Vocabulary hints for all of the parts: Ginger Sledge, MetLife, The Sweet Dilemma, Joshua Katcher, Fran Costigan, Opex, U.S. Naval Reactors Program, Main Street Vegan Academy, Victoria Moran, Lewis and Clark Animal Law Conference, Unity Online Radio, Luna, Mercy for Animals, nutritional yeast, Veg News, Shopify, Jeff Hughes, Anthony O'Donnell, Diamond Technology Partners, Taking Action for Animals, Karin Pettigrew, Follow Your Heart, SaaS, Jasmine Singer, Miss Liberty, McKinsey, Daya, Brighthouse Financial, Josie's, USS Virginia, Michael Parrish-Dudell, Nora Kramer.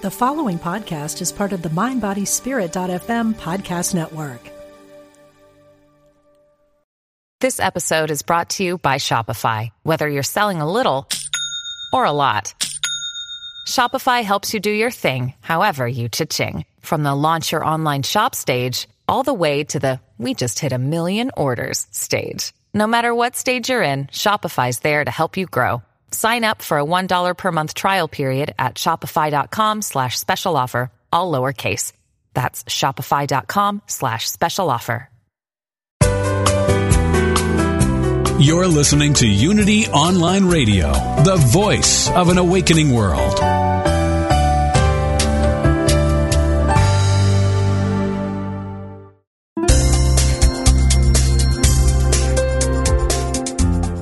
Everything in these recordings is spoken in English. The following podcast is part of the MindBodySpirit.fm podcast network. This episode is brought to you by Shopify. Whether you're selling a little or a lot, Shopify helps you do your thing, however you cha-ching. From the launch your online shop stage, all the way to the we just hit 1 million orders stage. No matter what stage you're in, Shopify's there to help you grow. Sign up for a $1 per month trial period at shopify.com/special offer, all lowercase. That's shopify.com/special offer. You're listening to Unity Online Radio, the voice of an awakening world.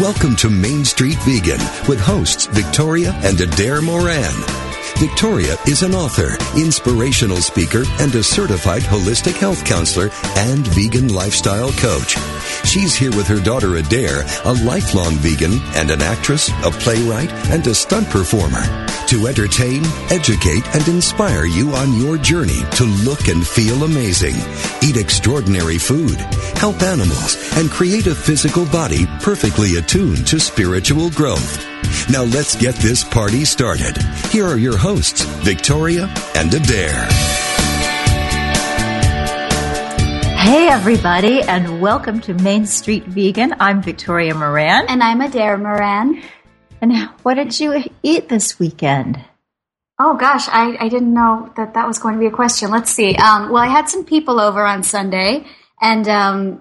Welcome to Main Street Vegan with hosts Victoria and Adair Moran. Victoria is an author, inspirational speaker, and a certified holistic health counselor and vegan lifestyle coach. She's here with her daughter Adair, a lifelong vegan and an actress, a playwright, and a stunt performer, to entertain, educate, and inspire you on your journey to look and feel amazing, eat extraordinary food, help animals, and create a physical body perfectly attuned to spiritual growth. Now let's get this party started. Here are your hosts, Victoria and Adair. Hey everybody, and welcome to Main Street Vegan. I'm Victoria Moran. And I'm Adair Moran. And what did you eat this weekend? Oh gosh, I didn't know that was going to be a question. Let's see. Well, I had some people over on Sunday, and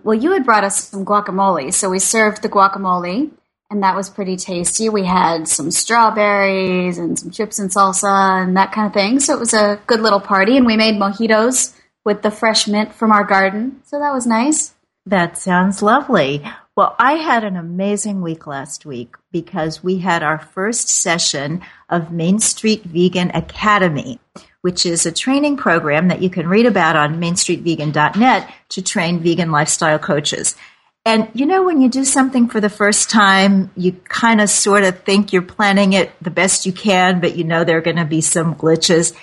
you had brought us some guacamole, so we served the guacamole. And that was pretty tasty. We had some strawberries and some chips and salsa and that kind of thing. So it was a good little party. And we made mojitos with the fresh mint from our garden. So that was nice. That sounds lovely. Well, I had an amazing week last week because we had our first session of Main Street Vegan Academy, which is a training program that you can read about on mainstreetvegan.net to train vegan lifestyle coaches. And, you know, when you do something for the first time, you kind of sort of think you're planning it the best you can, but you know there are going to be some glitches.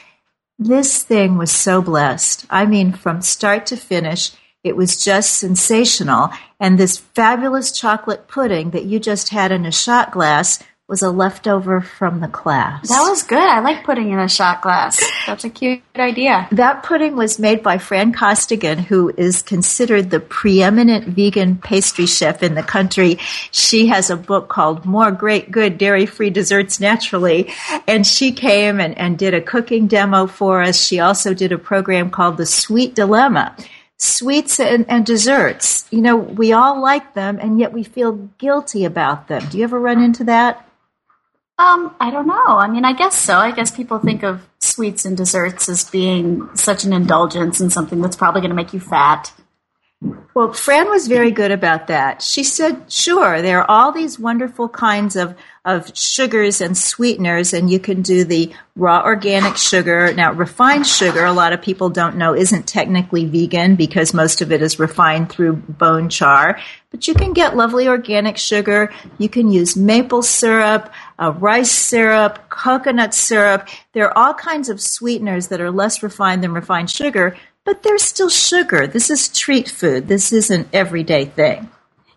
This thing was so blessed. I mean, from start to finish, it was just sensational. And this fabulous chocolate pudding that you just had in a shot glass was a leftover from the class. That was good. I like pudding in a shot glass. That's a cute idea. That pudding was made by Fran Costigan, who is considered the preeminent vegan pastry chef in the country. She has a book called More Great Good Dairy-Free Desserts Naturally, and she came and did a cooking demo for us. She also did a program called The Sweet Dilemma. Sweets and desserts, you know, we all like them, and yet we feel guilty about them. Do you ever run into that? I don't know. I mean, I guess so. I guess people think of sweets and desserts as being such an indulgence and something that's probably going to make you fat. Well, Fran was very good about that. She said, sure, there are all these wonderful kinds of sugars and sweeteners, and you can do the raw organic sugar. Now, refined sugar, a lot of people don't know, isn't technically vegan because most of it is refined through bone char. But you can get lovely organic sugar. You can use maple syrup, rice syrup, coconut syrup. There are all kinds of sweeteners that are less refined than refined sugar, but there's still sugar. This is treat food. This is an everyday thing.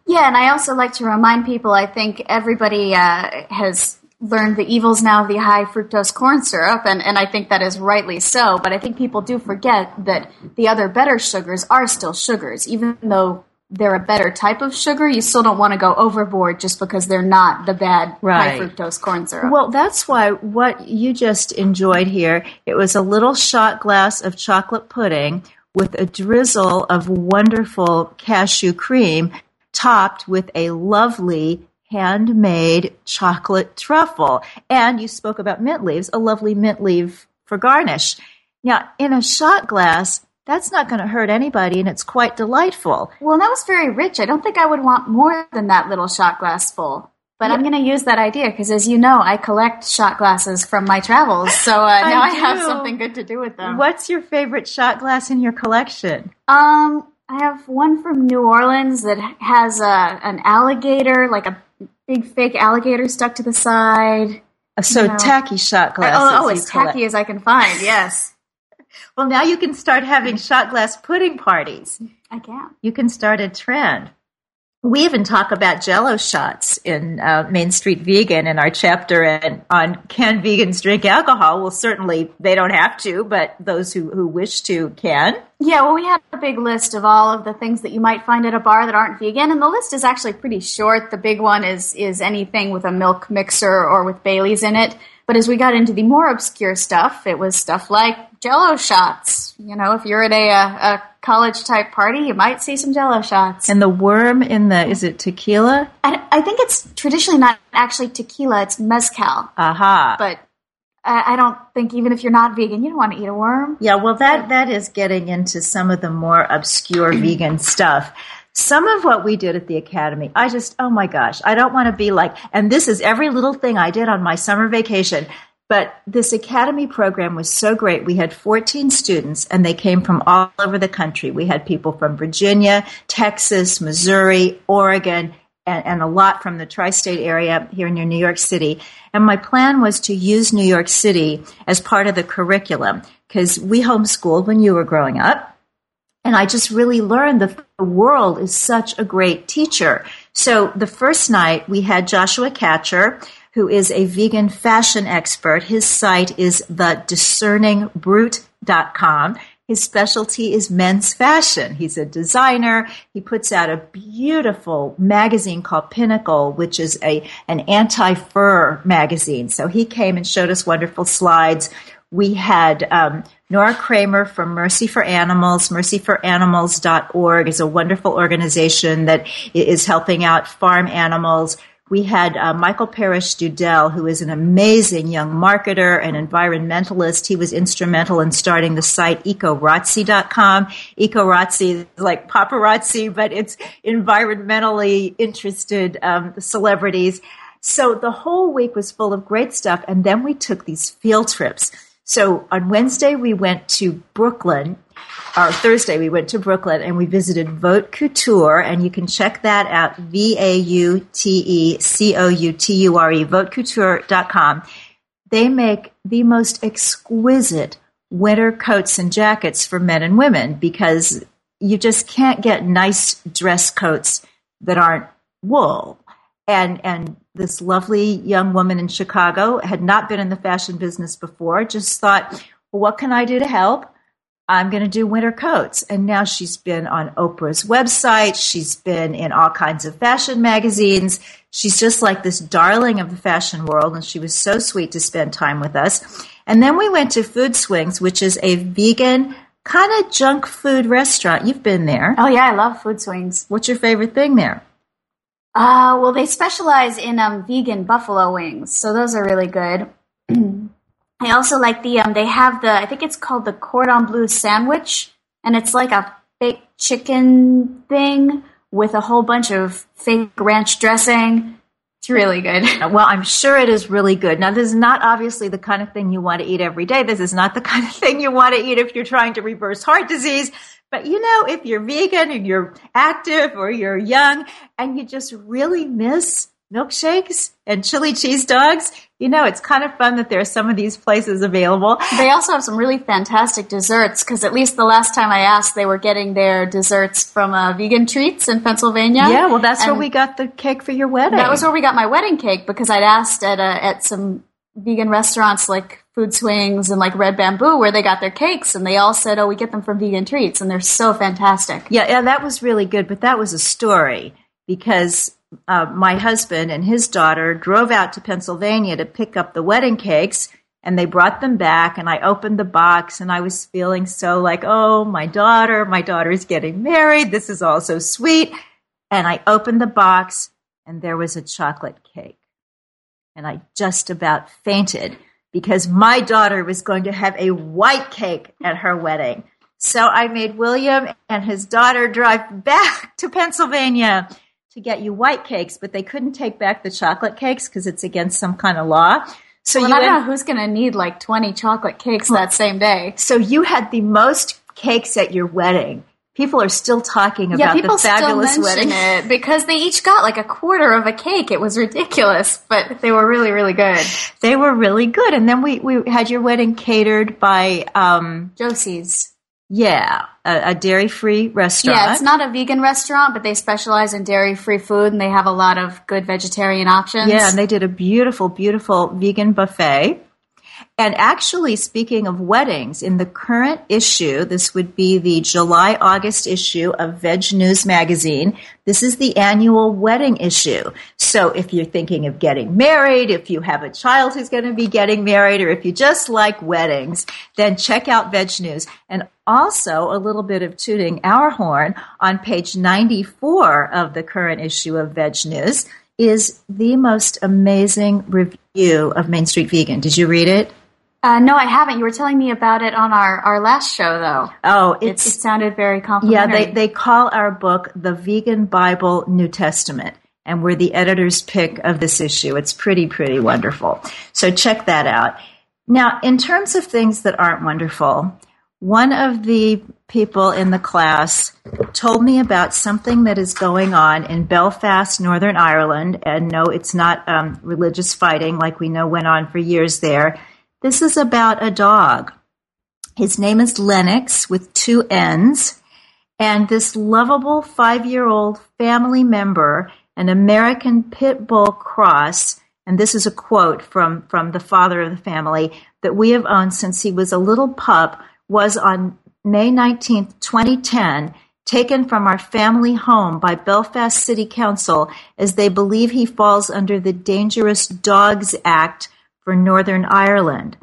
Yeah, and I also like to remind people, I think everybody has learned the evils now of the high fructose corn syrup, and I think that is rightly so, but I think people do forget that the other better sugars are still sugars. Even though they're a better type of sugar, you still don't want to go overboard just because they're not the bad high fructose corn syrup. Well, that's why what you just enjoyed here, it was a little shot glass of chocolate pudding with a drizzle of wonderful cashew cream topped with a lovely handmade chocolate truffle. And you spoke about mint leaves, a lovely mint leaf for garnish. Now, in a shot glass, that's not going to hurt anybody, and it's quite delightful. Well, that was very rich. I don't think I would want more than that little shot glass full. But yeah. I'm going to use that idea because, as you know, I collect shot glasses from my travels, so now I have something good to do with them. What's your favorite shot glass in your collection? I have one from New Orleans that has an alligator, like a big fake alligator stuck to the side. So tacky shot glasses. Oh, as tacky as I can find, yes. Well, now you can start having shot glass pudding parties. I can. You can start a trend. We even talk about Jell-O shots in Main Street Vegan in our chapter on can vegans drink alcohol. Well, certainly they don't have to, but those who wish to can. Yeah, well, we had a big list of all of the things that you might find at a bar that aren't vegan, and the list is actually pretty short. The big one is anything with a milk mixer or with Baileys in it. But as we got into the more obscure stuff, it was stuff like Jell-O shots. You know, if you're at a college-type party, you might see some Jell-O shots. And the worm in the, is it tequila? I think it's traditionally not actually tequila, it's mezcal. Aha. But I don't think even if you're not vegan, you don't want to eat a worm. Yeah, well, that is getting into some of the more obscure vegan stuff. Some of what we did at the academy, I just, oh my gosh, I don't want to be like, and this is every little thing I did on my summer vacation. But this academy program was so great. We had 14 students, and they came from all over the country. We had people from Virginia, Texas, Missouri, Oregon, and a lot from the tri-state area here near New York City. And my plan was to use New York City as part of the curriculum because we homeschooled when you were growing up. And I just really learned the world is such a great teacher. So the first night we had Joshua Katcher, who is a vegan fashion expert. His site is thediscerningbrute.com. His specialty is men's fashion. He's a designer. He puts out a beautiful magazine called Pinnacle, which is an anti-fur magazine. So he came and showed us wonderful slides. We had Nora Kramer from Mercy for Animals. MercyForAnimals.org is a wonderful organization that is helping out farm animals. We had Michael Parrish-Dudell, who is an amazing young marketer and environmentalist. He was instrumental in starting the site EcoRazzi.com. EcoRazzi is like paparazzi, but it's environmentally interested celebrities. So the whole week was full of great stuff, and then we took these field trips. So on Wednesday, we went to Brooklyn, or Thursday, we went to Brooklyn, and we visited Vaute Couture, and you can check that out, Vautecouture, VauteCouture.com. They make the most exquisite winter coats and jackets for men and women because you just can't get nice dress coats that aren't wool. And this lovely young woman in Chicago had not been in the fashion business before, just thought, well, what can I do to help? I'm going to do winter coats. And now she's been on Oprah's website. She's been in all kinds of fashion magazines. She's just like this darling of the fashion world, and she was so sweet to spend time with us. And then we went to Food Swings, which is a vegan kind of junk food restaurant. You've been there. Oh, yeah, I love Food Swings. What's your favorite thing there? Well, they specialize in vegan buffalo wings, so those are really good. I also like they have I think it's called the cordon bleu sandwich, and it's like a baked chicken thing with a whole bunch of fake ranch dressing. It's really good. Well, I'm sure it is really good. Now, this is not obviously the kind of thing you want to eat every day. This is not the kind of thing you want to eat if you're trying to reverse heart disease. But, you know, if you're vegan and you're active or you're young and you just really miss milkshakes and chili cheese dogs, you know, it's kind of fun that there are some of these places available. They also have some really fantastic desserts because at least the last time I asked, they were getting their desserts from Vegan Treats in Pennsylvania. Yeah, well, that's where we got the cake for your wedding. That was where we got my wedding cake because I'd asked at some vegan restaurants like Food Swings and like Red Bamboo where they got their cakes, and they all said, oh, we get them from Vegan Treats, and they're so fantastic. Yeah, that was really good, but that was a story because my husband and his daughter drove out to Pennsylvania to pick up the wedding cakes, and they brought them back, and I opened the box, and I was feeling so like, oh, my daughter's getting married. This is all so sweet. And I opened the box, and there was a chocolate cake. And I just about fainted because my daughter was going to have a white cake at her wedding. So I made William and his daughter drive back to Pennsylvania to get you white cakes, but they couldn't take back the chocolate cakes because it's against some kind of law. So well, I don't know who's going to need like 20 chocolate cakes that same day. So you had the most cakes at your wedding. People are still talking about the fabulous still mention wedding it because they each got like a quarter of a cake. It was ridiculous, but they were really, really good. They were really good. And then we had your wedding catered by Josie's. Yeah, a dairy-free restaurant. Yeah, it's not a vegan restaurant, but they specialize in dairy-free food, and they have a lot of good vegetarian options. Yeah, and they did a beautiful, beautiful vegan buffet. And actually, speaking of weddings, in the current issue, this would be the July-August issue of Veg News magazine. This is the annual wedding issue. So if you're thinking of getting married, if you have a child who's going to be getting married, or if you just like weddings, then check out Veg News. And also, a little bit of tooting our horn, on page 94 of the current issue of Veg News is the most amazing review of Main Street Vegan. Did you read it? No, I haven't. You were telling me about it on our last show, though. Oh, it sounded very complimentary. Yeah, they call our book the Vegan Bible New Testament, and we're the editor's pick of this issue. It's pretty, pretty wonderful. So check that out. Now, in terms of things that aren't wonderful, one of the people in the class told me about something that is going on in Belfast, Northern Ireland. And no, it's not religious fighting like we know went on for years there. This is about a dog. His name is Lennox with two N's. And this lovable 5-year-old family member, an American pit bull cross, and this is a quote from the father of the family, that we have owned since he was a little pup, was on May 19, 2010, taken from our family home by Belfast City Council as they believe he falls under the Dangerous Dogs Act for Northern Ireland.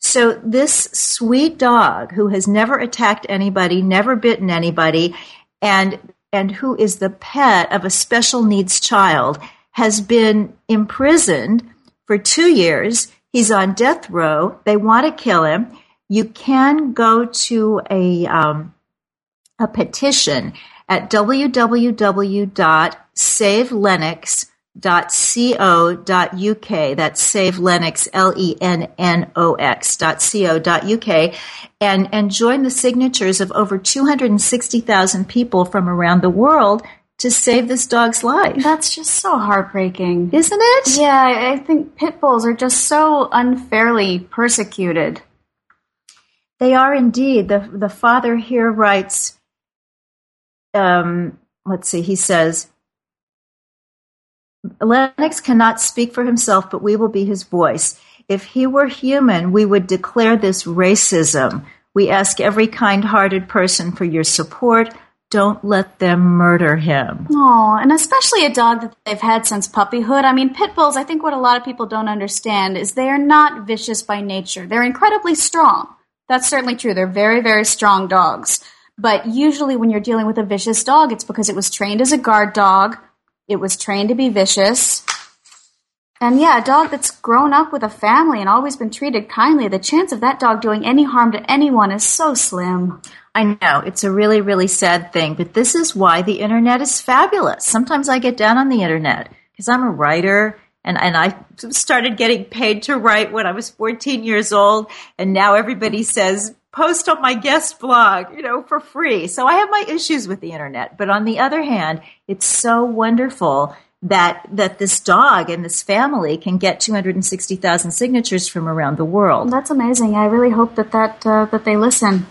So this sweet dog who has never attacked anybody, never bitten anybody, and who is the pet of a special needs child has been imprisoned for 2 years. He's on death row. They want to kill him. You can go to a petition at www.savelennox.co.uk. That's savelennox, Lennox.co.uk, and join the signatures of over 260,000 people from around the world to save this dog's life. That's just so heartbreaking. Isn't it? Yeah, I think pit bulls are just so unfairly persecuted. They are indeed. The father here writes, he says, Lennox cannot speak for himself, but we will be his voice. If he were human, we would declare this racism. We ask every kind-hearted person for your support. Don't let them murder him. Oh, and especially a dog that they've had since puppyhood. I mean, pit bulls, I think what a lot of people don't understand is they are not vicious by nature. They're incredibly strong. That's certainly true. They're very, very strong dogs. But usually when you're dealing with a vicious dog, it's because it was trained as a guard dog. It was trained to be vicious. And yeah, a dog that's grown up with a family and always been treated kindly, the chance of that dog doing any harm to anyone is so slim. I know. It's a really, really sad thing. But this is why the Internet is fabulous. Sometimes I get down on the Internet because I'm a writer. And I started getting paid to write when I was 14 years old, and now everybody says, post on my guest blog, for free. So I have my issues with the Internet. But on the other hand, it's so wonderful that this dog and this family can get 260,000 signatures from around the world. That's amazing. I really hope that they listen.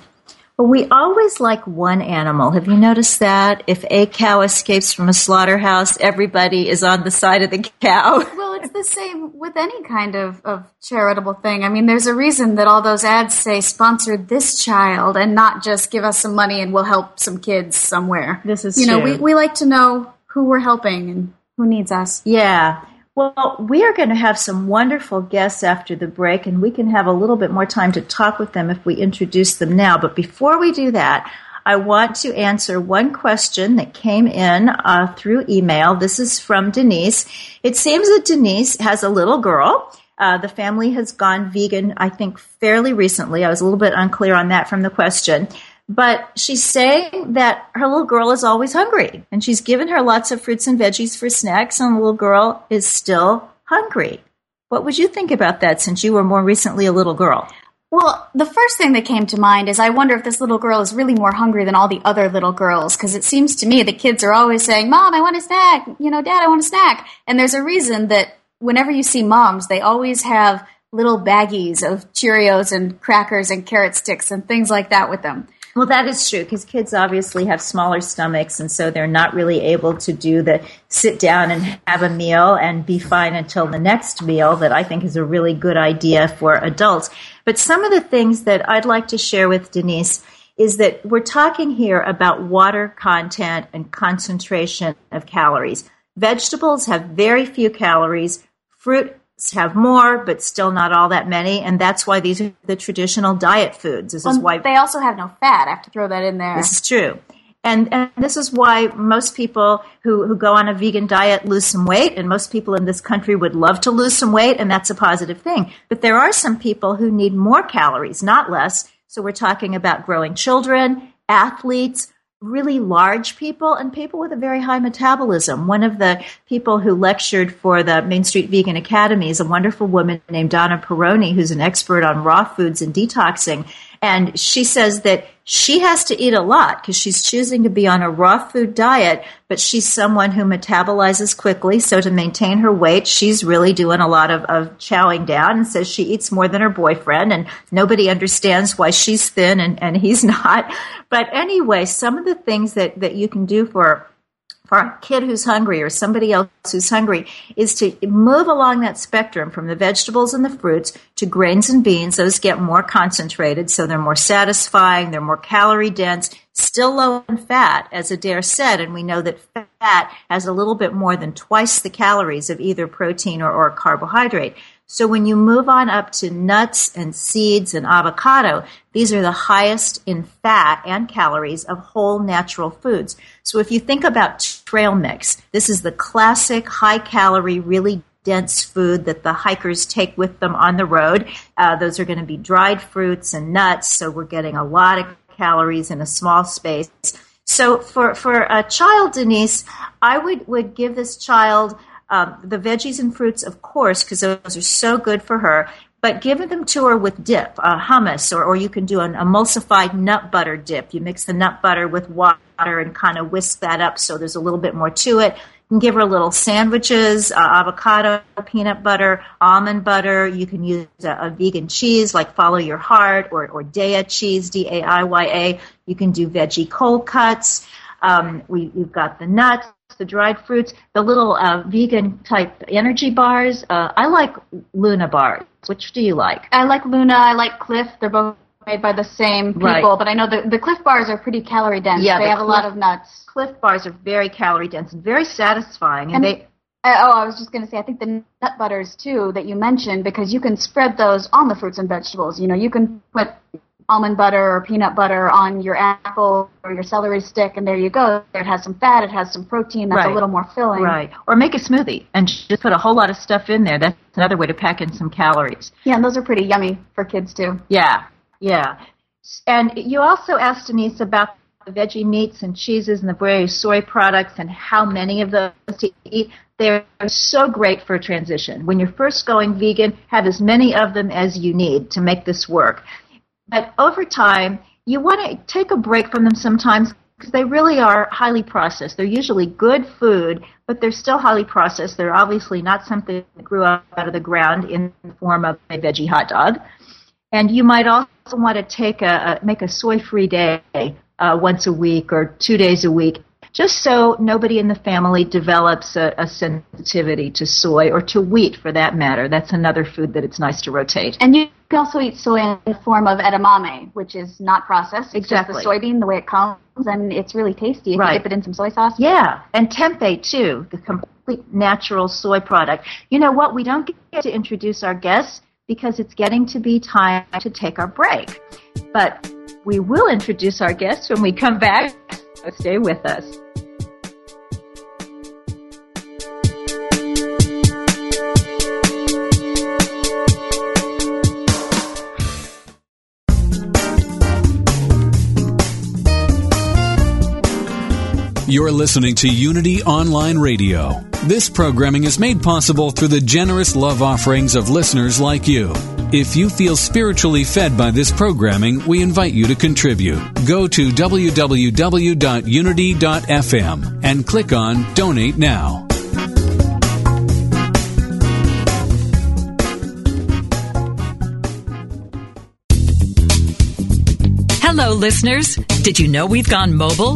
Well, we always like one animal. Have you noticed that? If a cow escapes from a slaughterhouse, everybody is on the side of the cow. Well, it's the same with any kind of charitable thing. I mean, there's a reason that all those ads say, sponsor this child, and not just give us some money and we'll help some kids somewhere. This is true. We like to know who we're helping and who needs us. Yeah. Well, we are going to have some wonderful guests after the break, and we can have a little bit more time to talk with them if we introduce them now. But before we do that, I want to answer one question that came in through email. This is from Denise. It seems that Denise has a little girl. The family has gone vegan, I think, fairly recently. I was a little bit unclear on that from the question. But she's saying that her little girl is always hungry, and she's given her lots of fruits and veggies for snacks, and the little girl is still hungry. What would you think about that since you were more recently a little girl? Well, the first thing that came to mind is I wonder if this little girl is really more hungry than all the other little girls, because it seems to me the kids are always saying, Mom, I want a snack. You know, Dad, I want a snack. And there's a reason that whenever you see moms, they always have little baggies of Cheerios and crackers and carrot sticks and things like that with them. Well, that is true, because kids obviously have smaller stomachs, and so they're not really able to do the sit down and have a meal and be fine until the next meal that I think is a really good idea for adults. But some of the things that I'd like to share with Denise is that we're talking here about water content and concentration of calories. Vegetables have very few calories. Fruit have more, but still not all that many, and that's why these are the traditional diet foods. This is why they also have no fat. I have to throw that in there. This is true. And this is why most people who go on a vegan diet lose some weight, and most people in this country would love to lose some weight, and that's a positive thing. But there are some people who need more calories, not less. So we're talking about growing children, athletes, really large people, and people with a very high metabolism. One of the people who lectured for the Main Street Vegan Academy is a wonderful woman named Donna Peroni, who's an expert on raw foods and detoxing. And she says that she has to eat a lot because she's choosing to be on a raw food diet, but she's someone who metabolizes quickly. So to maintain her weight, she's really doing a lot of chowing down, and says she eats more than her boyfriend, and nobody understands why she's thin and he's not. But anyway, some of the things that you can do for a kid who's hungry or somebody else who's hungry is to move along that spectrum from the vegetables and the fruits to grains and beans. Those get more concentrated, so they're more satisfying, they're more calorie dense, still low in fat, as Adair said, and we know that fat has a little bit more than twice the calories of either protein or carbohydrate. So when you move on up to nuts and seeds and avocado, these are the highest in fat and calories of whole natural foods. So if you think about trail mix, this is the classic high-calorie, really dense food that the hikers take with them on the road. Those are going to be dried fruits and nuts, so we're getting a lot of calories in a small space. So for a child, Denise, I would give this child the veggies and fruits, of course, because those are so good for her, but giving them to her with dip, hummus, or you can do an emulsified nut butter dip. You mix the nut butter with water and kind of whisk that up so there's a little bit more to it. You can give her little sandwiches, avocado, peanut butter, almond butter. You can use a vegan cheese like Follow Your Heart or Daya cheese, D-A-I-Y-A. You can do veggie cold cuts. You've got the nuts, the dried fruits, the little vegan-type energy bars. I like Luna bars. Which do you like? I like Luna. I like Cliff. They're both made by the same people. Right. But I know the Cliff bars are pretty calorie-dense. Yeah, they have a lot of nuts. Cliff bars are very calorie-dense and very satisfying. And they... I was just going to say, I think the nut butters, too, that you mentioned, because you can spread those on the fruits and vegetables. You know, you can put almond butter or peanut butter on your apple or your celery stick, and there you go. It has some fat, it has some protein, that's right. A little more filling. Right. Or make a smoothie and just put a whole lot of stuff in there. That's another way to pack in some calories. Yeah, and those are pretty yummy for kids too. Yeah, yeah. And you also asked Denise about the veggie meats and cheeses and the various soy products and how many of those to eat. They're so great for a transition. When you're first going vegan, have as many of them as you need to make this work. But over time, you want to take a break from them sometimes because they really are highly processed. They're usually good food, but they're still highly processed. They're obviously not something that grew up out of the ground in the form of a veggie hot dog. And you might also want to make a soy-free day once a week or 2 days a week, just so nobody in the family develops a sensitivity to soy or to wheat, for that matter. That's another food that it's nice to rotate. And you can also eat soy in the form of edamame, which is not processed. Exactly. It's just the soybean, the way it comes, and it's really tasty. You can dip it in some soy sauce. Yeah, and tempeh, too, the complete natural soy product. You know what? We don't get to introduce our guests because it's getting to be time to take our break. But We will introduce our guests when we come back, so stay with us. You're listening to Unity Online Radio. This programming is made possible through the generous love offerings of listeners like you. If you feel spiritually fed by this programming, we invite you to contribute. Go to www.unity.fm and click on Donate Now. Hello, listeners. Did you know we've gone mobile?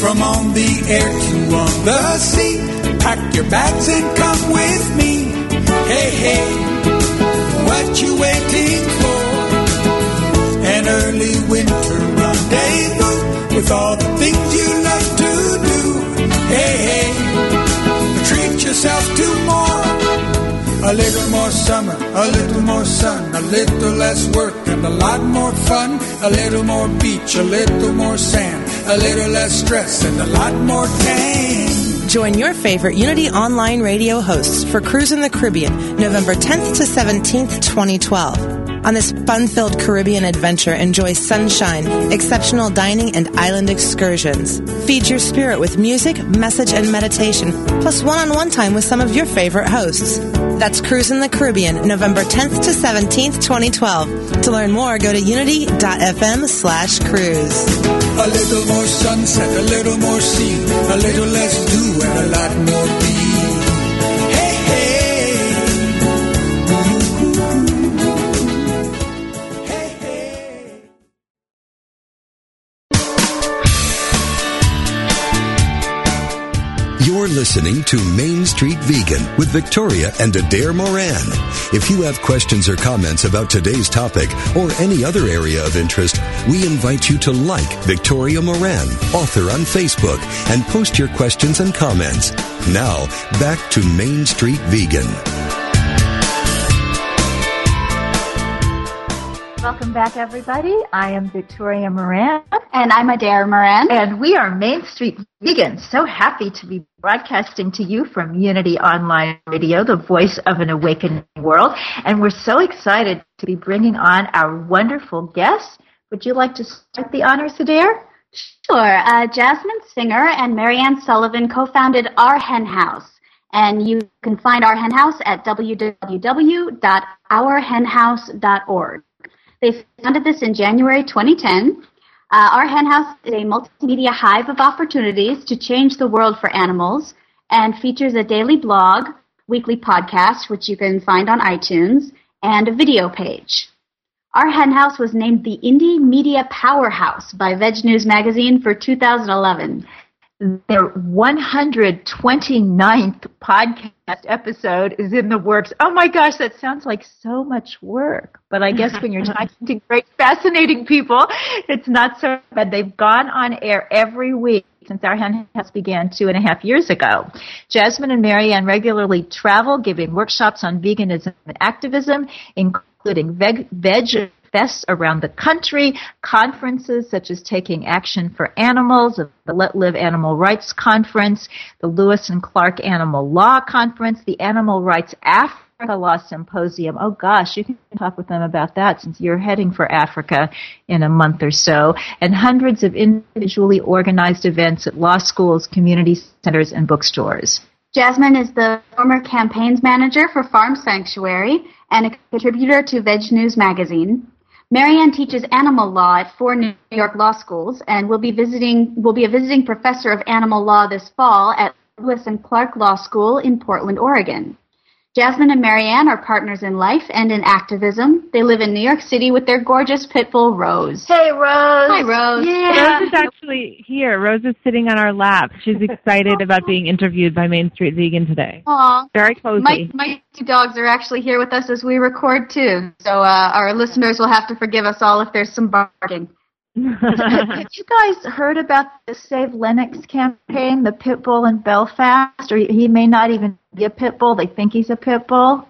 From on the air to on the sea, pack your bags and come with me. Hey, hey. What you waiting for? An early winter rendezvous with all the things you love to do. Hey, hey, treat yourself to more. A little more summer, a little more sun, a little less work and a lot more fun. A little more beach, a little more sand, a little less stress and a lot more tang. Join your favorite Unity Online Radio hosts for Cruise in the Caribbean, November 10th to 17th, 2012. On this fun-filled Caribbean adventure, enjoy sunshine, exceptional dining, and island excursions. Feed your spirit with music, message, and meditation, plus one-on-one time with some of your favorite hosts. That's Cruise in the Caribbean, November 10th to 17th, 2012. To learn more, go to unity.fm/cruise. A little more sunset, a little more sea, a little less do and a lot more be. Hey, hey. Hey, hey. You're listening to Main Street Vegan with Victoria and Adair Moran. If you have questions or comments about today's topic or any other area of interest, we invite you to like Victoria Moran, author on Facebook, and post your questions and comments. Now, back to Main Street Vegan. Welcome back, everybody. I am Victoria Moran. And I'm Adair Moran. And we are Main Street Vegan. So happy to be broadcasting to you from Unity Online Radio, the voice of an awakening world. And we're so excited to be bringing on our wonderful guests. Would you like to start the honors, Adair? Sure. Jasmine Singer and Mariann Sullivan co-founded Our Hen House. And you can find Our Hen House at www.ourhenhouse.org. They founded this in January 2010. Our Hen House is a multimedia hive of opportunities to change the world for animals and features a daily blog, weekly podcast, which you can find on iTunes, and a video page. Our Hen House was named the Indie Media Powerhouse by Veg News magazine for 2011. Their 129th podcast episode is in the works. Oh, my gosh, that sounds like so much work. But I guess when you're talking to great, fascinating people, it's not so bad. They've gone on air every week since Our Hen House began 2.5 years ago. Jasmine and Mariann regularly travel, giving workshops on veganism and activism, including veg fests around the country, conferences such as Taking Action for Animals, the Let Live Animal Rights Conference, the Lewis and Clark Animal Law Conference, the Animal Rights Africa Law Symposium. Oh, gosh, you can talk with them about that since you're heading for Africa in a month or so, and hundreds of individually organized events at law schools, community centers, and bookstores. Jasmine is the former campaigns manager for Farm Sanctuary and a contributor to Veg News magazine. Mariann teaches animal law at 4 New York law schools and will be a visiting professor of animal law this fall at Lewis and Clark Law School in Portland, Oregon. Jasmine and Mariann are partners in life and in activism. They live in New York City with their gorgeous pit bull, Rose. Hey, Rose. Hi, Rose. Yeah. Rose is actually here. Rose is sitting on our lap. She's excited about being interviewed by Main Street Vegan today. Aw. Very cozy. My two dogs are actually here with us as we record, too. So our listeners will have to forgive us all if there's some barking. Have you guys heard about the Save Lennox campaign, the pit bull in Belfast? Or he may not even be a pit bull. They think he's a pit bull.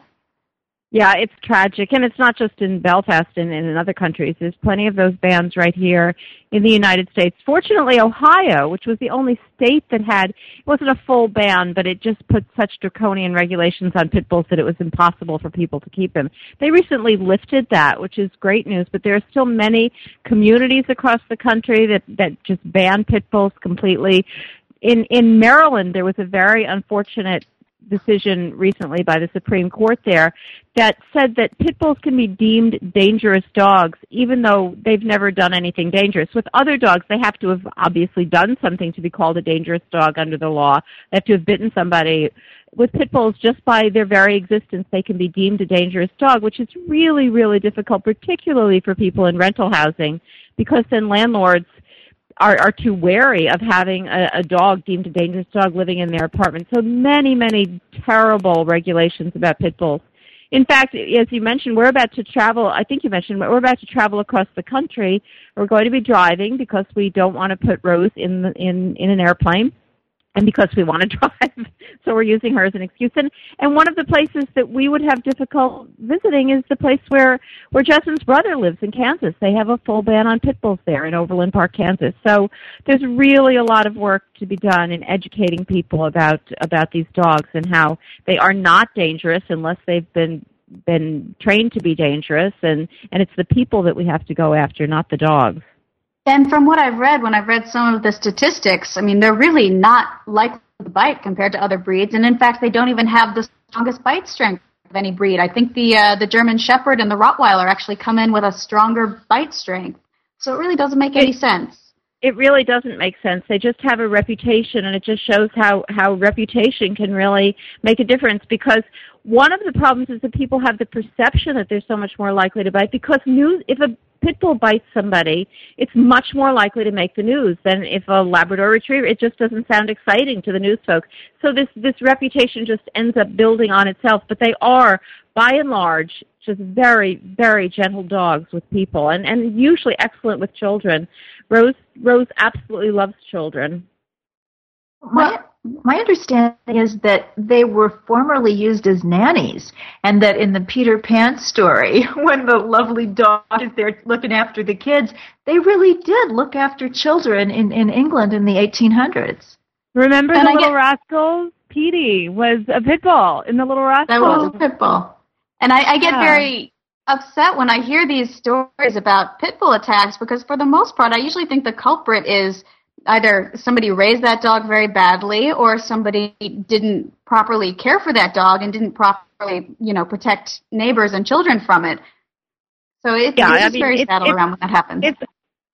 Yeah, it's tragic. And it's not just in Belfast and in other countries. There's plenty of those bans right here in the United States. Fortunately, Ohio, which was the only state that had, it wasn't a full ban, but it just put such draconian regulations on pit bulls that it was impossible for people to keep them. They recently lifted that, which is great news, but there are still many communities across the country that just ban pit bulls completely. In Maryland, there was a very unfortunate decision recently by the Supreme Court there that said that pit bulls can be deemed dangerous dogs even though they've never done anything dangerous. With other dogs, they have to have obviously done something to be called a dangerous dog under the law. They have to have bitten somebody. With pit bulls, just by their very existence, they can be deemed a dangerous dog, which is really, really difficult, particularly for people in rental housing, because then landlords are too wary of having a dog deemed a dangerous dog living in their apartment. So many, many terrible regulations about pit bulls. In fact, as you mentioned, we're about to travel across the country. We're going to be driving because we don't want to put Rose in an airplane and because we want to drive. So we're using her as an excuse. And one of the places that we would have difficult visiting is the place where Justin's brother lives in Kansas. They have a full ban on pit bulls there in Overland Park, Kansas. So there's really a lot of work to be done in educating people about these dogs and how they are not dangerous unless they've been trained to be dangerous. And it's the people that we have to go after, not the dogs. And from what I've read, when I've read some of the statistics, I mean, they're really not likely to bite compared to other breeds. And, in fact, they don't even have the strongest bite strength of any breed. I think the German Shepherd and the Rottweiler actually come in with a stronger bite strength. So it really doesn't make any sense. It really doesn't make sense. They just have a reputation, and it just shows how reputation can really make a difference, because one of the problems is that people have the perception that they're so much more likely to bite, because if a pit bull bites somebody, it's much more likely to make the news than if a Labrador Retriever. It just doesn't sound exciting to the news folks. So this reputation just ends up building on itself, but they are, by and large, just very, very gentle dogs with people, and usually excellent with children. Rose absolutely loves children. My understanding is that they were formerly used as nannies, and that in the Peter Pan story, when the lovely dog is there looking after the kids, they really did look after children in England in the 1800s. Remember and Little Rascals? Petey was a pit bull in the Little Rascals. That was a pit bull. And I get very upset when I hear these stories about pit bull attacks, because for the most part, I usually think the culprit is either somebody raised that dog very badly, or somebody didn't properly care for that dog and didn't properly, protect neighbors and children from it. So it's sad all around when that happens.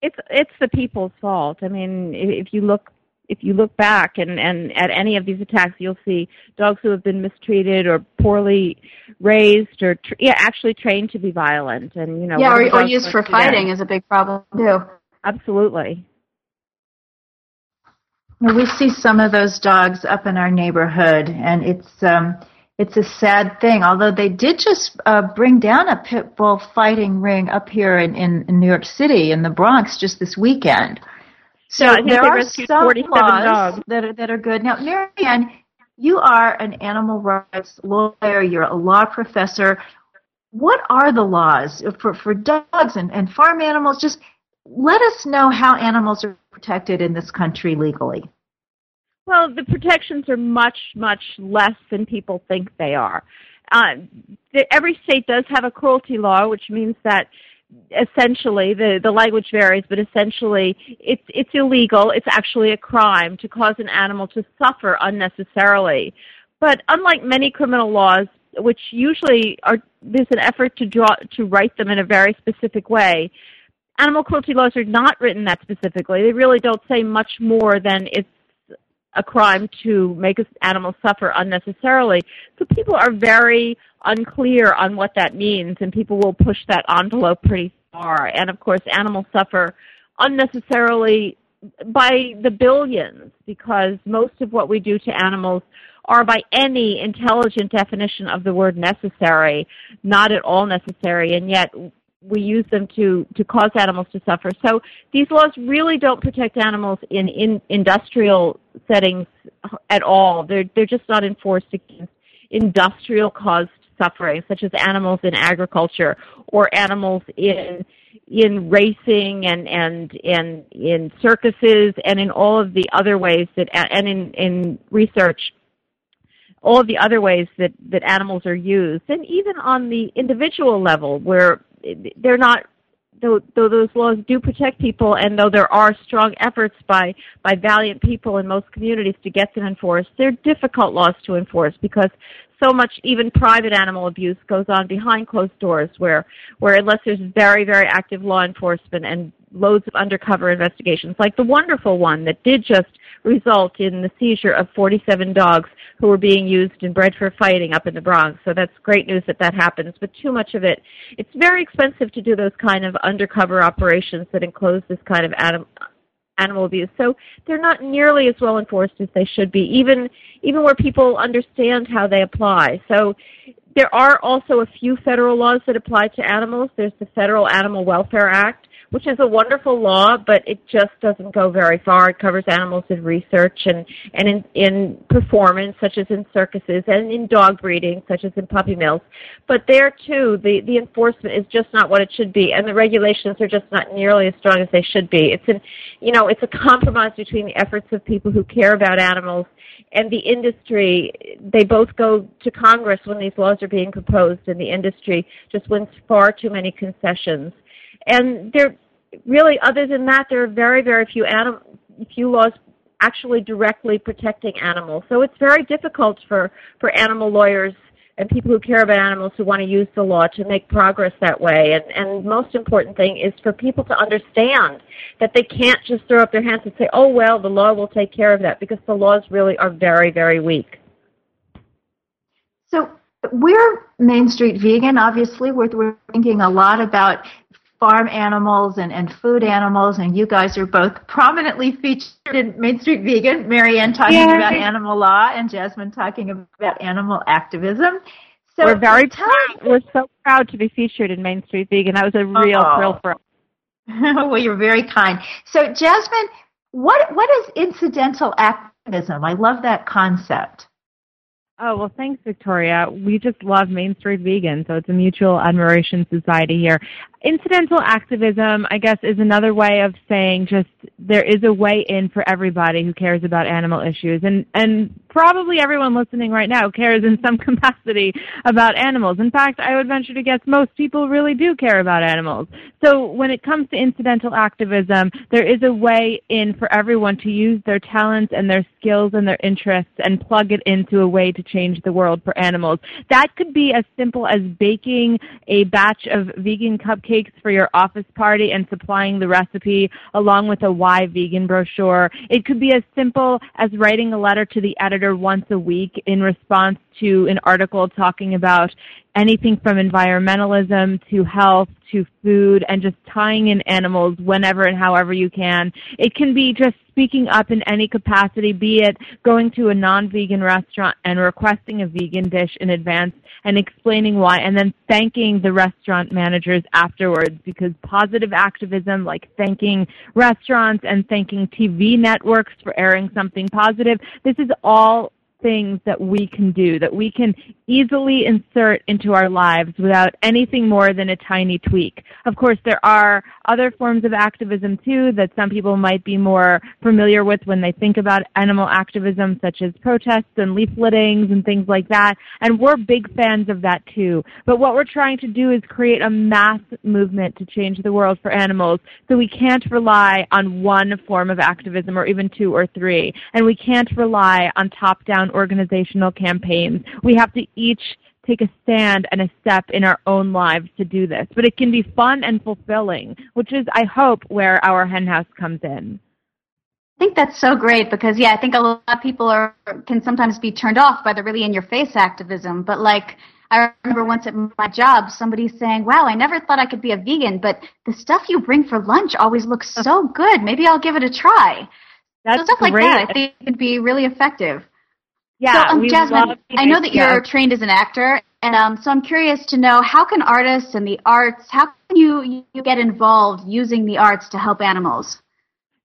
It's the people's fault. I mean, if you look back and at any of these attacks, you'll see dogs who have been mistreated or poorly raised or actually trained to be violent. And or used for fighting is a big problem too. Absolutely. We see some of those dogs up in our neighborhood, and it's a sad thing, although they did just bring down a pit bull fighting ring up here in New York City, in the Bronx, just this weekend. So yeah, there are some laws that are good. Now, Mariann, you are an animal rights lawyer. You're a law professor. What are the laws for dogs and farm animals? Just let us know how animals are protected in this country legally. Well, the protections are much, much less than people think they are. Every state does have a cruelty law, which means that essentially, the language varies, but essentially it's illegal. It's actually a crime to cause an animal to suffer unnecessarily. But unlike many criminal laws, which usually there's an effort to write them in a very specific way, animal cruelty laws are not written that specifically. They really don't say much more than it's a crime to make animals suffer unnecessarily. So people are very unclear on what that means, and people will push that envelope pretty far. And, of course, animals suffer unnecessarily by the billions, because most of what we do to animals are, by any intelligent definition of the word necessary, not at all necessary, and yet we use them to cause animals to suffer. So these laws really don't protect animals in industrial settings at all. They're just not enforced against industrial-caused suffering, such as animals in agriculture or animals in racing and in circuses and in all of the other ways that, and in research, all of the other ways that animals are used. And even on the individual level, where they're not, though those laws do protect people, and though there are strong efforts by valiant people in most communities to get them enforced, they're difficult laws to enforce because so much even private animal abuse goes on behind closed doors where unless there's very, very active law enforcement and loads of undercover investigations, like the wonderful one that did just result in the seizure of 47 dogs who were being used and bred for fighting up in the Bronx. So that's great news that happens, but too much of it. It's very expensive to do those kind of undercover operations that enclose this kind of animal abuse. So they're not nearly as well enforced as they should be, even where people understand how they apply. So there are also a few federal laws that apply to animals. There's the Federal Animal Welfare Act, which is a wonderful law, but it just doesn't go very far. It covers animals in research and in performance, such as in circuses, and in dog breeding, such as in puppy mills. But there, too, the enforcement is just not what it should be, and the regulations are just not nearly as strong as they should be. It's a compromise between the efforts of people who care about animals and the industry. They both go to Congress when these laws are being proposed, and the industry just wins far too many concessions. And there, really, other than that, there are very, very few laws actually directly protecting animals. So it's very difficult for animal lawyers and people who care about animals who want to use the law to make progress that way. And the most important thing is for people to understand that they can't just throw up their hands and say, oh, well, the law will take care of that, because the laws really are very, very weak. So we're Main Street Vegan, obviously. We're thinking a lot about farm animals and food animals, and you guys are both prominently featured in Main Street Vegan, Mariann talking about animal law and Jasmine talking about animal activism. So we're very proud. We're so proud to be featured in Main Street Vegan. That was a real thrill for us. Well, you're very kind. So, Jasmine, what is incidental activism? I love that concept. Oh, well, thanks, Victoria. We just love Main Street Vegan, so it's a mutual admiration society here. Incidental activism, I guess, is another way of saying just there is a way in for everybody who cares about animal issues. And probably everyone listening right now cares in some capacity about animals. In fact, I would venture to guess most people really do care about animals. So when it comes to incidental activism, there is a way in for everyone to use their talents and their skills and their interests and plug it into a way to change the world for animals. That could be as simple as baking a batch of vegan cupcakes for your office party and supplying the recipe along with a Why Vegan brochure. It could be as simple as writing a letter to the editor once a week in response to an article talking about anything from environmentalism to health to food, and just tying in animals whenever and however you can. It can be just speaking up in any capacity, be it going to a non-vegan restaurant and requesting a vegan dish in advance and explaining why, and then thanking the restaurant managers afterwards, because positive activism, like thanking restaurants and thanking TV networks for airing something positive, this is all things that we can do, that we can easily insert into our lives without anything more than a tiny tweak. Of course, there are other forms of activism, too, that some people might be more familiar with when they think about animal activism, such as protests and leafletings and things like that, and we're big fans of that, too. But what we're trying to do is create a mass movement to change the world for animals, so we can't rely on one form of activism or even two or three, and we can't rely on top-down organizational campaigns. We have to each take a stand and a step in our own lives to do this. But it can be fun and fulfilling, which is, I hope, where Our Hen House comes in. I think that's so great because, yeah, I think a lot of people can sometimes be turned off by the really in-your-face activism. But, like, I remember once at my job, somebody saying, wow, I never thought I could be a vegan, but the stuff you bring for lunch always looks so good. Maybe I'll give it a try. That's so stuff great. Like that, I think, could be really effective. Yeah, so, Jasmine, I know that you're trained as an actor, and so I'm curious to know, how can artists and the arts, how can you get involved using the arts to help animals?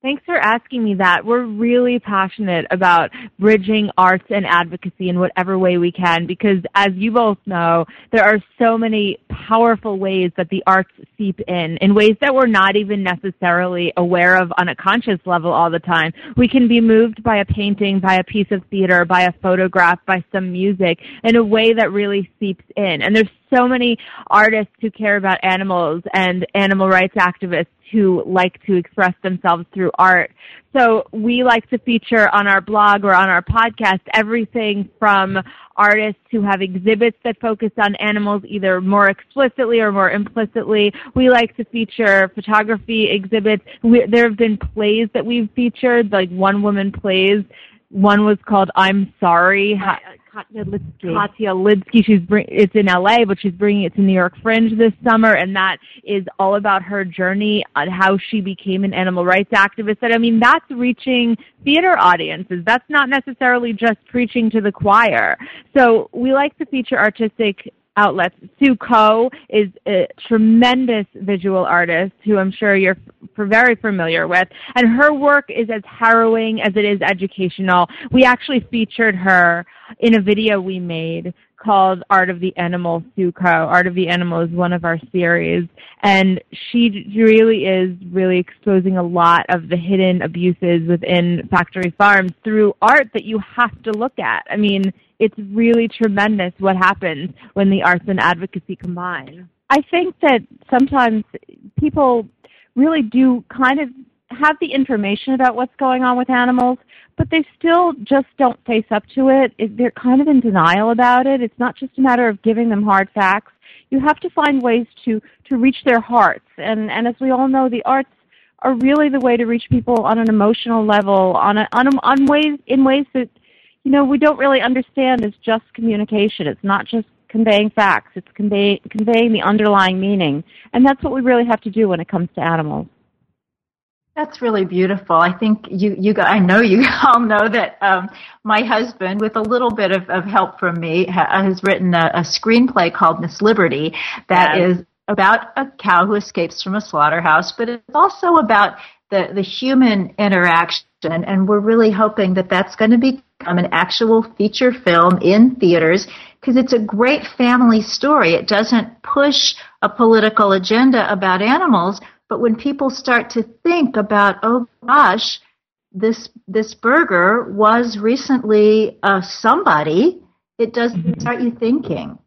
Thanks for asking me that. We're really passionate about bridging arts and advocacy in whatever way we can because, as you both know, there are so many powerful ways that the arts seep in ways that we're not even necessarily aware of on a conscious level all the time. We can be moved by a painting, by a piece of theater, by a photograph, by some music in a way that really seeps in. And there's so many artists who care about animals and animal rights activists who like to express themselves through art. So we like to feature on our blog or on our podcast everything from artists who have exhibits that focus on animals either more explicitly or more implicitly. We like to feature photography exhibits. There have been plays that we've featured, like one-woman plays. One was called I'm Sorry. Katya Lidsky. It's in LA, but she's bringing it to New York Fringe this summer, and that is all about her journey on how she became an animal rights activist. And I mean, that's reaching theater audiences. That's not necessarily just preaching to the choir. So we like to feature artistic outlets. Sue Coe is a tremendous visual artist who I'm sure you're very familiar with, and her work is as harrowing as it is educational. We actually featured her in a video we made called Art of the Animal, Sue Coe. Art of the Animal is one of our series, and she really is really exposing a lot of the hidden abuses within factory farms through art that you have to look at. I mean, it's really tremendous what happens when the arts and advocacy combine. I think that sometimes people really do kind of have the information about what's going on with animals, but they still just don't face up to it. They're kind of in denial about it. It's not just a matter of giving them hard facts. You have to find ways to reach their hearts. And as we all know, the arts are really the way to reach people on an emotional level, in ways that, you know, we don't really understand as just communication. It's not just conveying facts. It's conveying the underlying meaning. And that's what we really have to do when it comes to animals. That's really beautiful. I think I know you all know that my husband, with a little bit of help from me, has written a screenplay called Miss Liberty that is about a cow who escapes from a slaughterhouse, but it's also about the human interaction, and we're really hoping that that's going to become an actual feature film in theaters because it's a great family story. It doesn't push a political agenda about animals, but when people start to think about, oh gosh, this burger was recently somebody, it does start you thinking.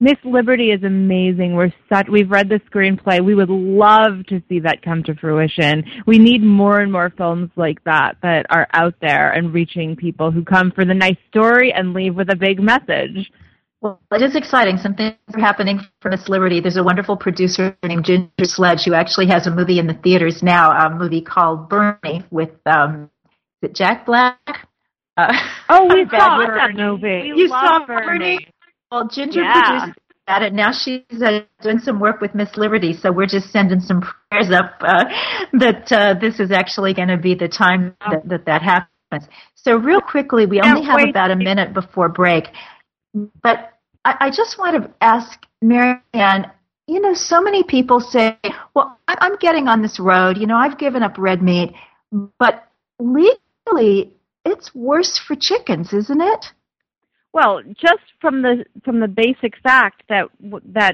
Miss Liberty is amazing. We've read the screenplay. We would love to see that come to fruition. We need more and more films like that are out there and reaching people who come for the nice story and leave with a big message. Well, it is exciting. Some things are happening for Miss Liberty. There's a wonderful producer named Ginger Sledge who actually has a movie in the theaters now, a movie called Bernie with is it Jack Black? We saw that movie. You saw Bernie? Well, Ginger produced that, and now she's doing some work with Miss Liberty, so we're just sending some prayers up that this is actually going to be the time that happens. So real quickly, we only have about a minute before break. But I just want to ask Mariann, you know, so many people say, well, I'm getting on this road. You know, I've given up red meat. But legally, it's worse for chickens, isn't it? Well, just from the basic fact that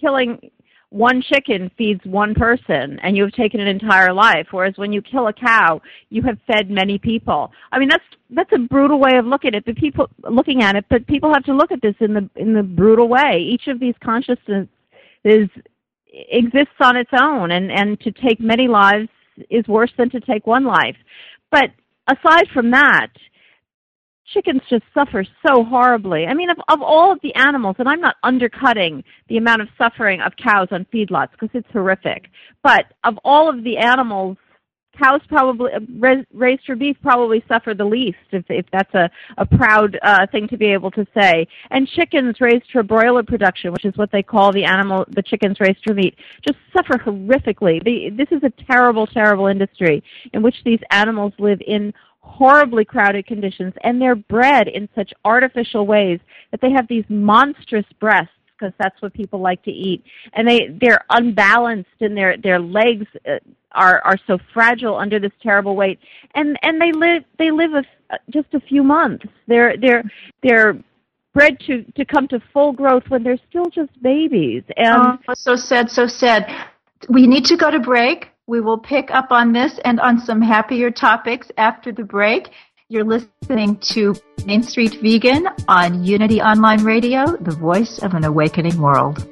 killing one chicken feeds one person, and you have taken an entire life, whereas when you kill a cow, you have fed many people. I mean, that's a brutal way of looking at it. But people have to look at this in the brutal way. Each of these consciousnesses exists on its own, and to take many lives is worse than to take one life. But aside from that, chickens just suffer so horribly. I mean, of all of the animals, and I'm not undercutting the amount of suffering of cows on feedlots because it's horrific, but of all of the animals cows probably raised for beef probably suffer the least, if that's a proud thing to be able to say. And chickens raised for broiler production, which is what they call the chickens raised for meat, just suffer horrifically. This is a terrible, terrible industry in which these animals live in horribly crowded conditions, and they're bred in such artificial ways that they have these monstrous breasts, because that's what people like to eat. And they're unbalanced, and their legs are so fragile under this terrible weight. And they live just a few months. They're bred to come to full growth when they're still just babies. And oh, so sad, so sad. We need to go to break. We will pick up on this and on some happier topics after the break. You're listening to Main Street Vegan on Unity Online Radio, the voice of an awakening world.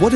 What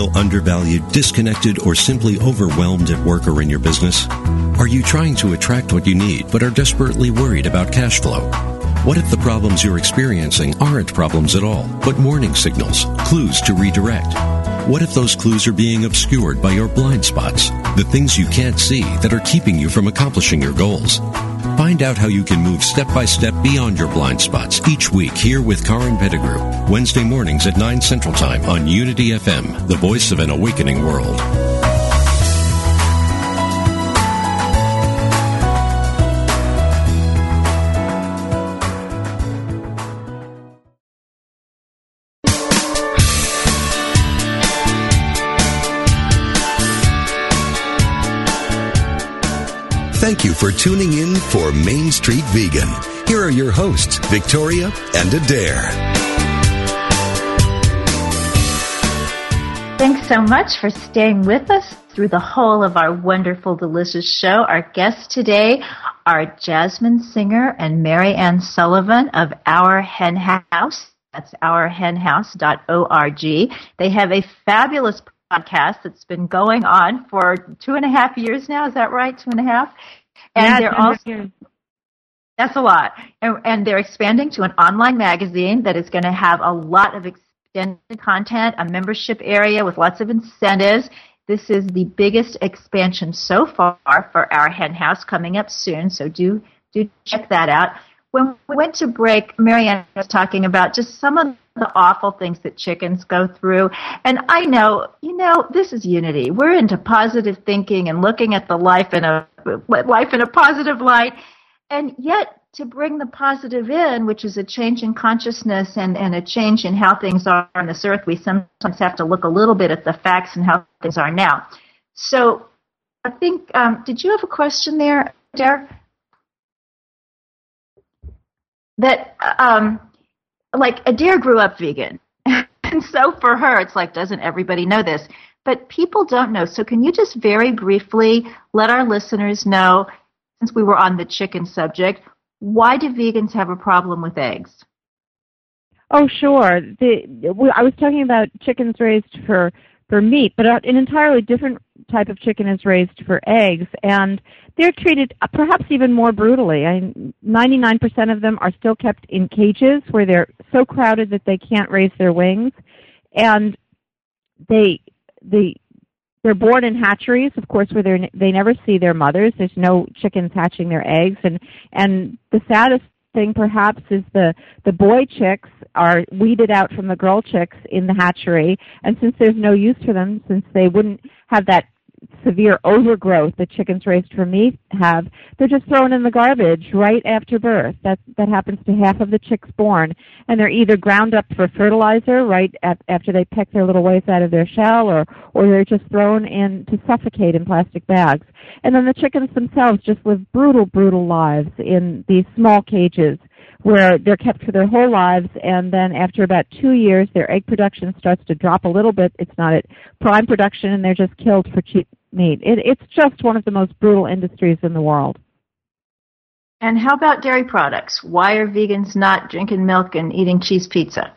Feel undervalued, disconnected, or simply overwhelmed at work or in your business? Are you trying to attract what you need but are desperately worried about cash flow? What if the problems you're experiencing aren't problems at all, but warning signals, clues to redirect? What if those clues are being obscured by your blind spots, the things you can't see that are keeping you from accomplishing your goals? Find out how you can move step by step beyond your blind spots each week here with Karin Pettigrew, Wednesday mornings at 9 Central Time on Unity FM, the voice of an awakening world. Thank you for tuning in for Main Street Vegan. Here are your hosts, Victoria and Adair. Thanks so much for staying with us through the whole of our wonderful, delicious show. Our guests today are Jasmine Singer and Mariann Sullivan of Our Hen House. That's ourhenhouse.org. They have a fabulous podcast that's been going on for 2.5 years now. Is that right? 2.5? And yeah, they're also, that's a lot. And they're expanding to an online magazine that is going to have a lot of extended content, a membership area with lots of incentives. This is the biggest expansion so far for Our Hen House, coming up soon. So do check that out. When we went to break, Mariann was talking about just some of the awful things that chickens go through. And I know, this is Unity. We're into positive thinking and looking at the life in a positive light. And yet to bring the positive in, which is a change in consciousness and a change in how things are on this earth, we sometimes have to look a little bit at the facts and how things are now. So I think, did you have a question there, Adair? That, Adair grew up vegan. And so for her, it's like, doesn't everybody know this? But people don't know. So can you just very briefly let our listeners know, since we were on the chicken subject, why do vegans have a problem with eggs? Oh, sure. I was talking about chickens raised for meat, but an entirely different type of chicken is raised for eggs, and they're treated perhaps even more brutally. 99% of them are still kept in cages where they're so crowded that they can't raise their wings, and they're born in hatcheries, of course, where they never see their mothers. There's no chickens hatching their eggs, and the saddest thing perhaps is the boy chicks are weeded out from the girl chicks in the hatchery, and since there's no use for them, since they wouldn't have that severe overgrowth that chickens raised for meat have, they're just thrown in the garbage right after birth. That happens to half of the chicks born, and they're either ground up for fertilizer right after they peck their little ways out of their shell, or they're just thrown in to suffocate in plastic bags. And then the chickens themselves just live brutal, brutal lives in these small cages where they're kept for their whole lives, and then after about 2 years, their egg production starts to drop a little bit. It's not at prime production, and they're just killed for cheap meat. It's just one of the most brutal industries in the world. And how about dairy products? Why are vegans not drinking milk and eating cheese pizza?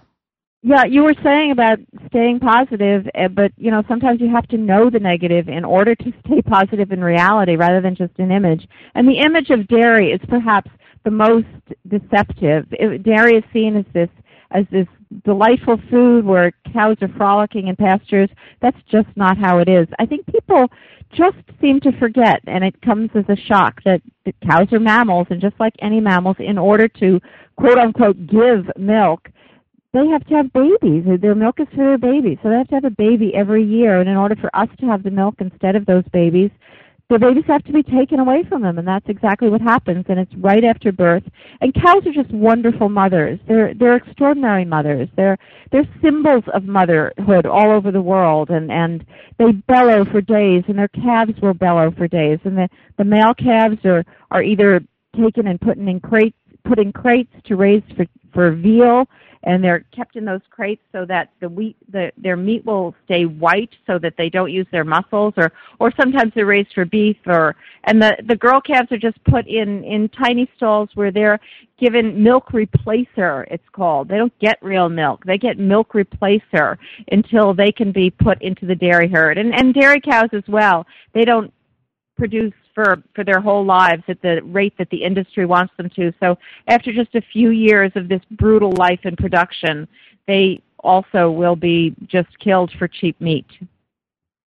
Yeah, you were saying about staying positive, but sometimes you have to know the negative in order to stay positive in reality rather than just an image. And the image of dairy is perhaps the most deceptive. Dairy is seen as this delightful food where cows are frolicking in pastures. That's just not how it is. I think people just seem to forget, and it comes as a shock, that cows are mammals, and just like any mammals, in order to, quote-unquote, give milk, they have to have babies. Their milk is for their babies, so they have to have a baby every year, and in order for us to have the milk instead of those babies, the babies have to be taken away from them, and that's exactly what happens, and it's right after birth. And cows are just wonderful mothers. They're extraordinary mothers. They're symbols of motherhood all over the world, and they bellow for days, and their calves will bellow for days. And the male calves are either taken and put in crates to raise for veal, and they're kept in those crates so that their meat will stay white so that they don't use their muscles, or sometimes they're raised for beef, and the girl calves are just put in tiny stalls where they're given milk replacer, it's called. They don't get real milk. They get milk replacer until they can be put into the dairy herd. And dairy cows as well, they don't produce for their whole lives at the rate that the industry wants them to. So after just a few years of this brutal life in production, they also will be just killed for cheap meat.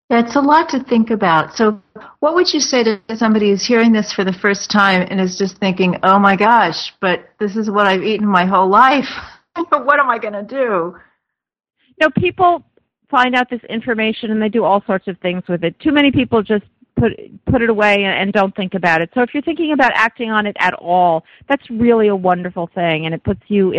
That's a lot to think about. So what would you say to somebody who's hearing this for the first time and is just thinking, oh my gosh, but this is what I've eaten my whole life. What am I going to do? No, people find out this information and they do all sorts of things with it. Too many people just put it away and don't think about it. So if you're thinking about acting on it at all, that's really a wonderful thing, and it puts you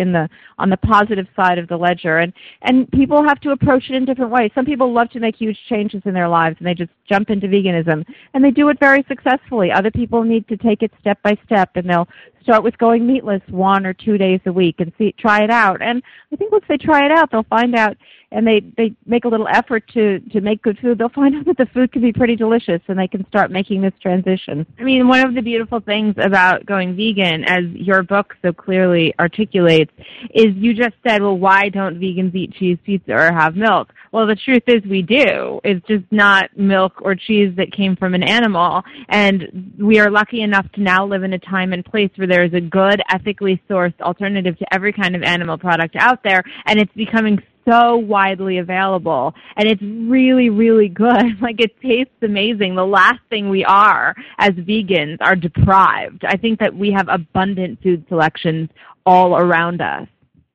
on the positive side of the ledger. And people have to approach it in different ways. Some people love to make huge changes in their lives, and they just jump into veganism, and they do it very successfully. Other people need to take it step by step, and they'll start with going meatless 1 or 2 days a week and try it out. And I think once they try it out, they'll find out, and they make a little effort to make good food, they'll find out that the food can be pretty delicious, and they can start making this transition. I mean, one of the beautiful things about going vegan, as your book so clearly articulates, is you just said, well, why don't vegans eat cheese pizza or have milk? Well, the truth is we do. It's just not milk or cheese that came from an animal, and we are lucky enough to now live in a time and place where there is a good, ethically sourced alternative to every kind of animal product out there, and it's becoming so widely available, and it's really, really good. Like, it tastes amazing. The last thing we are as vegans are deprived. I think that we have abundant food selections all around us.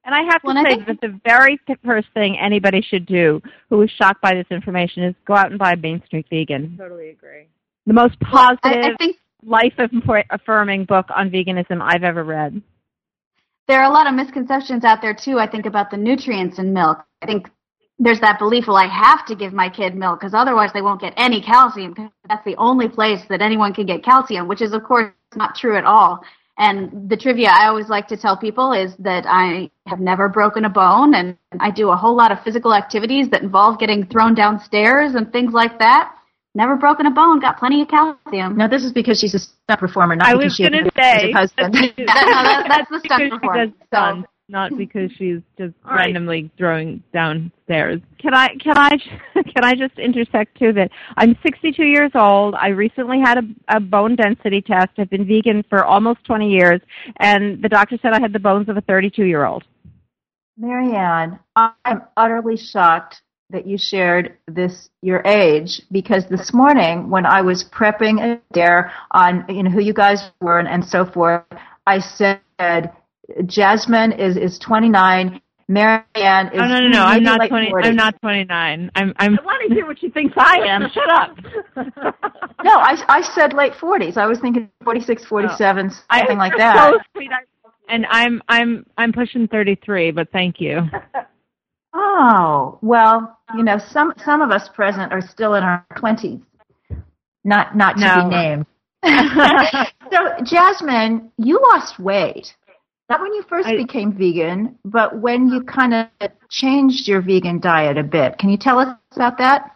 And I have to say that the very first thing anybody should do who is shocked by this information is go out and buy Main Street Vegan. Totally agree. The most positive, life-affirming book on veganism I've ever read. There are a lot of misconceptions out there, too, I think, about the nutrients in milk. I think there's that belief, well, I have to give my kid milk because otherwise they won't get any calcium. That's the only place that anyone can get calcium, which is, of course, not true at all. And the trivia I always like to tell people is that I have never broken a bone, and I do a whole lot of physical activities that involve getting thrown downstairs and things like that. Never broken a bone, got plenty of calcium. No, this is because she's a stunt performer, not because she has a husband. That's the stunt performer. So. Not because she's just randomly throwing downstairs. Can I just intersect too that I'm 62 years old. I recently had a bone density test. I've been vegan for almost 20 years, and the doctor said I had the bones of a 32-year-old. Mariann, I'm utterly shocked that you shared this, your age, because this morning when I was prepping Adair on who you guys were and so forth, I said Jasmine is 29. Mariann is no. I'm not like 20. 40. I'm not 29. I want to hear what you think I am. Shut up. No, I said late 40s. I was thinking 46, 47, something like that. So sweet. And I'm pushing 33, but thank you. Oh, well, some of us present are still in our 20s, not to be named. So, Jasmine, you lost weight, not when you first became vegan, but when you kind of changed your vegan diet a bit. Can you tell us about that?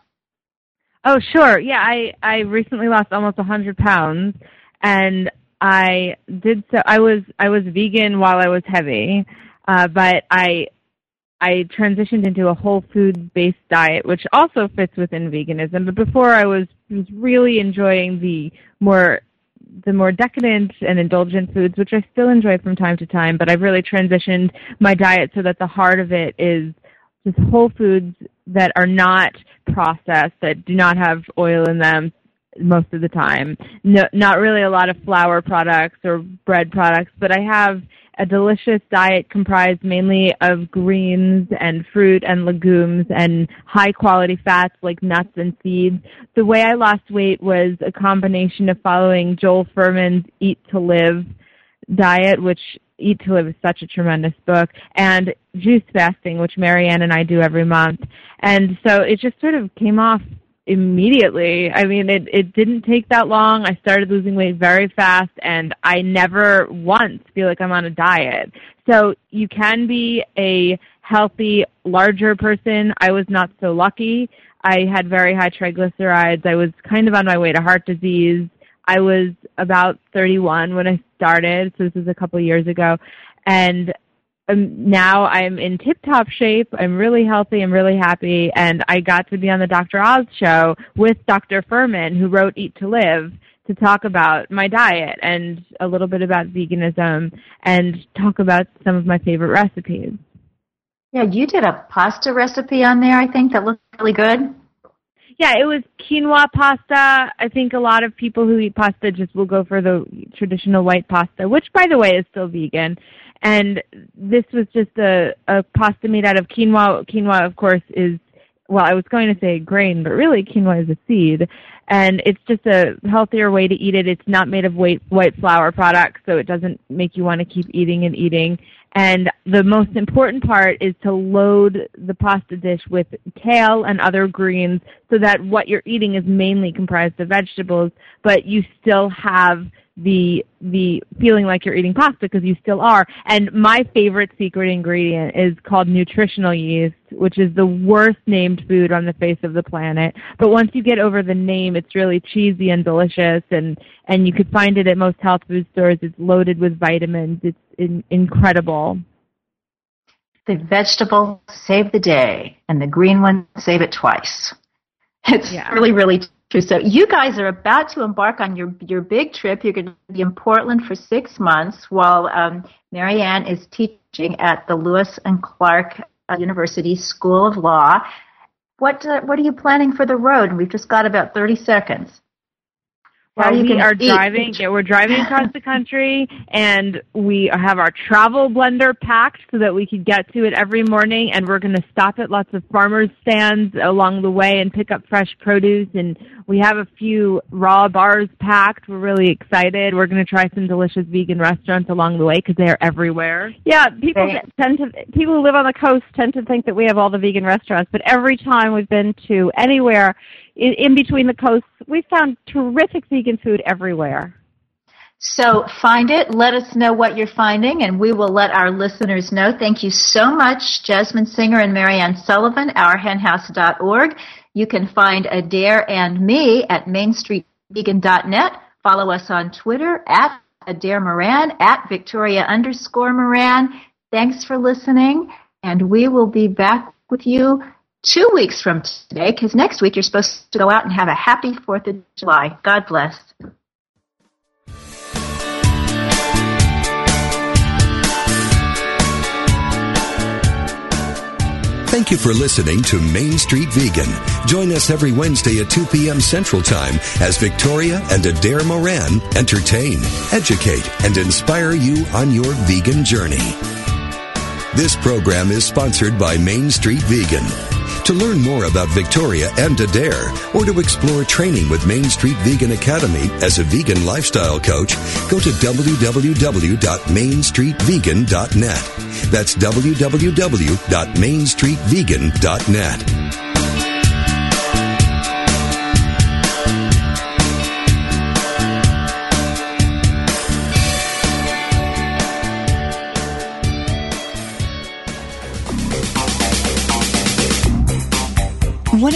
Oh, sure. Yeah, I recently lost almost 100 pounds, and I did so. I was vegan while I was heavy, but I transitioned into a whole food-based diet, which also fits within veganism. But before, I was really enjoying the more decadent and indulgent foods, which I still enjoy from time to time. But I've really transitioned my diet so that the heart of it is just whole foods that are not processed, that do not have oil in them most of the time. No, not really a lot of flour products or bread products, but I have a delicious diet comprised mainly of greens and fruit and legumes and high-quality fats like nuts and seeds. The way I lost weight was a combination of following Joel Fuhrman's Eat to Live diet, which Eat to Live is such a tremendous book, and juice fasting, which Mariann and I do every month. And so it just sort of came off immediately. I mean, it didn't take that long. I started losing weight very fast, and I never once feel like I'm on a diet. So you can be a healthy, larger person. I was not so lucky. I had very high triglycerides. I was kind of on my way to heart disease. I was about 31 when I started, so this was a couple of years ago, and now I'm in tip-top shape. I'm really healthy. I'm really happy. And I got to be on the Dr. Oz show with Dr. Fuhrman, who wrote Eat to Live, to talk about my diet and a little bit about veganism and talk about some of my favorite recipes. Yeah, you did a pasta recipe on there, I think, that looked really good. Yeah, it was quinoa pasta. I think a lot of people who eat pasta just will go for the traditional white pasta, which, by the way, is still vegan. And this was just a pasta made out of quinoa. Quinoa, of course, is, well, I was going to say grain, but really quinoa is a seed. And it's just a healthier way to eat it. It's not made of white flour products, so it doesn't make you want to keep eating and eating. And the most important part is to load the pasta dish with kale and other greens so that what you're eating is mainly comprised of vegetables, but you still have the feeling like you're eating pasta, because you still are. And my favorite secret ingredient is called nutritional yeast, which is the worst named food on the face of the planet. But once you get over the name, it's really cheesy and delicious, and you could find it at most health food stores. It's loaded with vitamins. It's incredible. The vegetables save the day, and the green one save it twice. It's really, really true. So you guys are about to embark on your big trip. You're going to be in Portland for 6 months while Mariann is teaching at the Lewis and Clark University School of Law. What are you planning for the road? We've just got about 30 seconds. Well, you are driving. Yeah, we're driving across the country, and we have our travel blender packed so that we could get to it every morning. And we're going to stop at lots of farmers' stands along the way and pick up fresh produce. And we have a few raw bars packed. We're really excited. We're going to try some delicious vegan restaurants along the way because they are everywhere. Yeah, people who live on the coast tend to think that we have all the vegan restaurants, but every time we've been to anywhere in between the coasts, we found terrific vegan food everywhere. So find it. Let us know what you're finding, and we will let our listeners know. Thank you so much, Jasmine Singer and Mariann Sullivan, ourhenhouse.org. You can find Adair and me at mainstreetvegan.net. Follow us on Twitter at Adair Moran, at Victoria_Moran. Thanks for listening, and we will be back with you 2 weeks from today, because next week you're supposed to go out and have a happy 4th of July. God bless. Thank you for listening to Main Street Vegan. Join us every Wednesday at 2 p.m. Central Time as Victoria and Adair Moran entertain, educate, and inspire you on your vegan journey. This program is sponsored by Main Street Vegan. To learn more about Victoria and Adair, or to explore training with Main Street Vegan Academy as a vegan lifestyle coach, go to www.mainstreetvegan.net. That's www.mainstreetvegan.net. What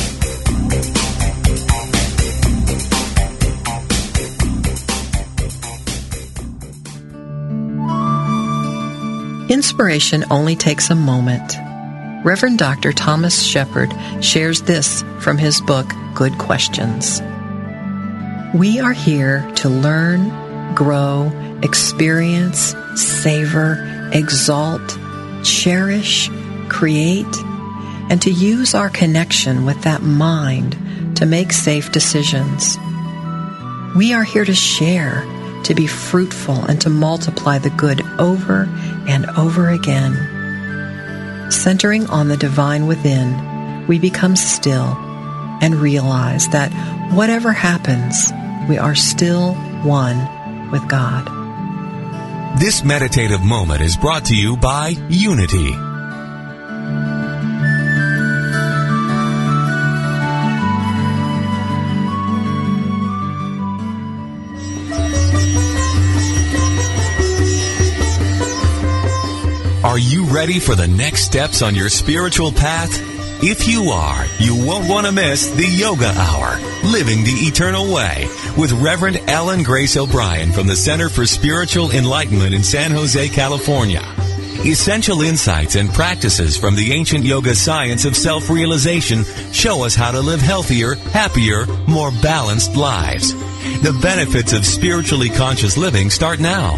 Inspiration only takes a moment. Reverend Dr. Thomas Shepard shares this from his book, Good Questions. We are here to learn, grow, experience, savor, exalt, cherish, create, and to use our connection with that mind to make safe decisions. We are here to share, to be fruitful, and to multiply the good over and over again. Centering on the divine within, we become still and realize that whatever happens, we are still one with God. This meditative moment is brought to you by Unity. Are you ready for the next steps on your spiritual path? If you are, you won't want to miss the Yoga Hour, Living the Eternal Way, with Reverend Ellen Grace O'Brien from the Center for Spiritual Enlightenment in San Jose, California. Essential insights and practices from the ancient yoga science of self-realization show us how to live healthier, happier, more balanced lives. The benefits of spiritually conscious living start now.